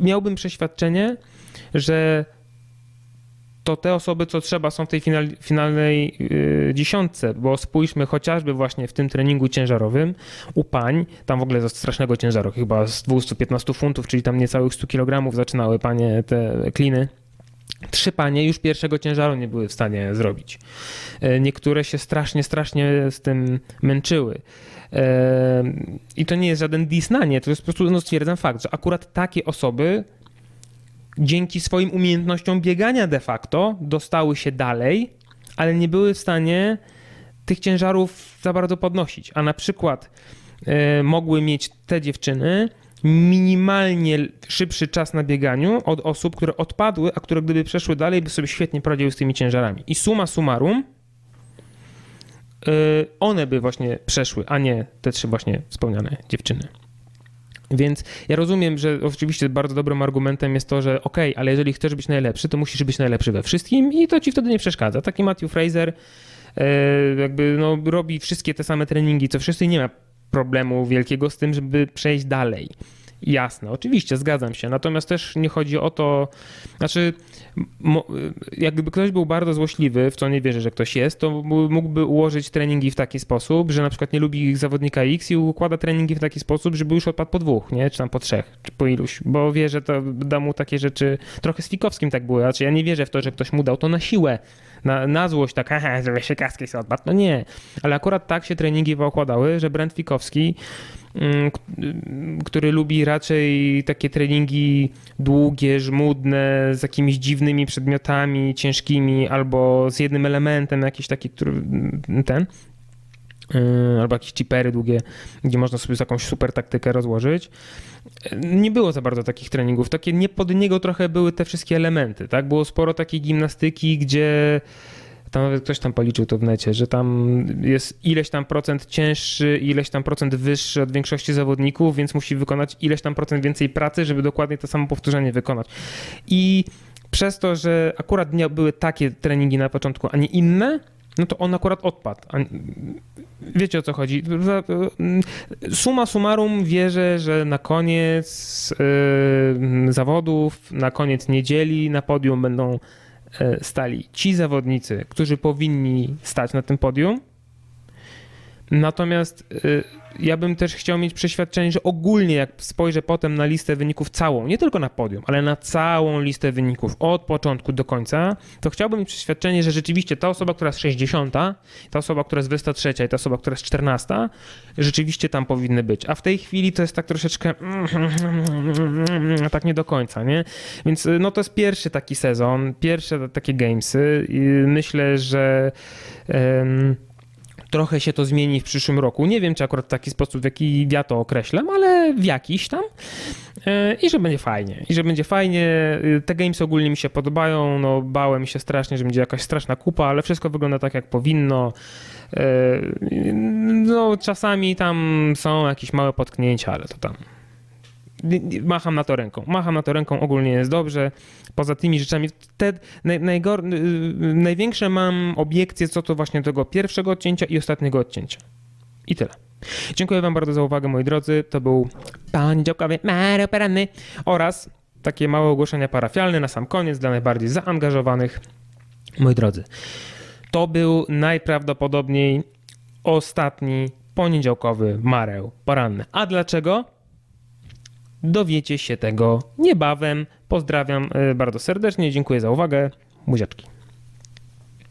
Miałbym przeświadczenie, że to te osoby, co trzeba, są w tej finalnej 10, bo spójrzmy chociażby właśnie w tym treningu ciężarowym u pań, tam w ogóle ze strasznego ciężaru, chyba z 215 funtów, czyli tam niecałych 100 kg zaczynały panie te kliny. 3 panie już pierwszego ciężaru nie były w stanie zrobić. Niektóre się strasznie z tym męczyły. I to nie jest żaden dis na nie, to jest po prostu stwierdzam fakt, że akurat takie osoby dzięki swoim umiejętnościom biegania de facto dostały się dalej, ale nie były w stanie tych ciężarów za bardzo podnosić. A na przykład mogły mieć te dziewczyny minimalnie szybszy czas na bieganiu od osób, które odpadły, a które gdyby przeszły dalej, by sobie świetnie poradziły z tymi ciężarami. I summa summarum one by właśnie przeszły, a nie te 3 właśnie wspomniane dziewczyny. Więc ja rozumiem, że oczywiście bardzo dobrym argumentem jest to, że okej, ale jeżeli chcesz być najlepszy, to musisz być najlepszy we wszystkim i to ci wtedy nie przeszkadza. Taki Matt Fraser jakby robi wszystkie te same treningi, co wszyscy, nie ma problemu wielkiego z tym, żeby przejść dalej. Jasne, oczywiście, zgadzam się. Natomiast też nie chodzi o to, znaczy jakby ktoś był bardzo złośliwy, w co nie wierzę, że ktoś jest, to mógłby ułożyć treningi w taki sposób, że na przykład nie lubi zawodnika X i układa treningi w taki sposób, żeby już odpadł po 2, nie? Czy tam po 3, czy po iluś, bo wie, że to da mu takie rzeczy, trochę z Fikowskim tak było, znaczy ja nie wierzę w to, że ktoś mu dał to na siłę, na złość, tak, żeby się kaski sobie odpadł, no nie. Ale akurat tak się treningi poukładały, że Brent Fikowski, który lubi raczej takie treningi długie, żmudne, z jakimiś dziwnymi przedmiotami ciężkimi albo z jednym elementem, jakiś taki, który albo jakieś chipery długie, gdzie można sobie jakąś super taktykę rozłożyć. Nie było za bardzo takich treningów, takie nie pod niego trochę były te wszystkie elementy, tak? Było sporo takiej gimnastyki, gdzie tam nawet ktoś tam policzył to w necie, że tam jest ileś tam procent cięższy, ileś tam procent wyższy od większości zawodników, więc musi wykonać ileś tam procent więcej pracy, żeby dokładnie to samo powtórzenie wykonać. I przez to, że akurat były takie treningi na początku, a nie inne, no to on akurat odpadł. Wiecie, o co chodzi. Summa summarum wierzę, że na koniec zawodów, na koniec niedzieli na podium będą stali ci zawodnicy, którzy powinni stać na tym podium. Natomiast ja bym też chciał mieć przeświadczenie, że ogólnie jak spojrzę potem na listę wyników całą, nie tylko na podium, ale na całą listę wyników od początku do końca, to chciałbym mieć przeświadczenie, że rzeczywiście ta osoba, która jest 60, ta osoba, która jest 23 i ta osoba, która jest 14, rzeczywiście tam powinny być. A w tej chwili to jest tak troszeczkę tak nie do końca, nie? Więc no to jest pierwszy taki sezon, pierwsze takie gamesy i myślę, że trochę się to zmieni w przyszłym roku. Nie wiem, czy akurat w taki sposób, w jaki ja to określam, ale w jakiś tam. I że będzie fajnie. Te games ogólnie mi się podobają. No, bałem się strasznie, że będzie jakaś straszna kupa, ale wszystko wygląda tak, jak powinno. No, czasami tam są jakieś małe potknięcia, ale to tam Macham na to ręką, ogólnie jest dobrze. Poza tymi rzeczami, te największe mam obiekcje co to właśnie tego pierwszego odcięcia i ostatniego odcięcia. I tyle. Dziękuję wam bardzo za uwagę, moi drodzy. To był poniedziałkowy Mareł Poranny oraz takie małe ogłoszenia parafialne na sam koniec dla najbardziej zaangażowanych. Moi drodzy, to był najprawdopodobniej ostatni poniedziałkowy Mareł Poranny. A dlaczego? Dowiecie się tego niebawem. Pozdrawiam bardzo serdecznie. Dziękuję za uwagę. Buziaczki.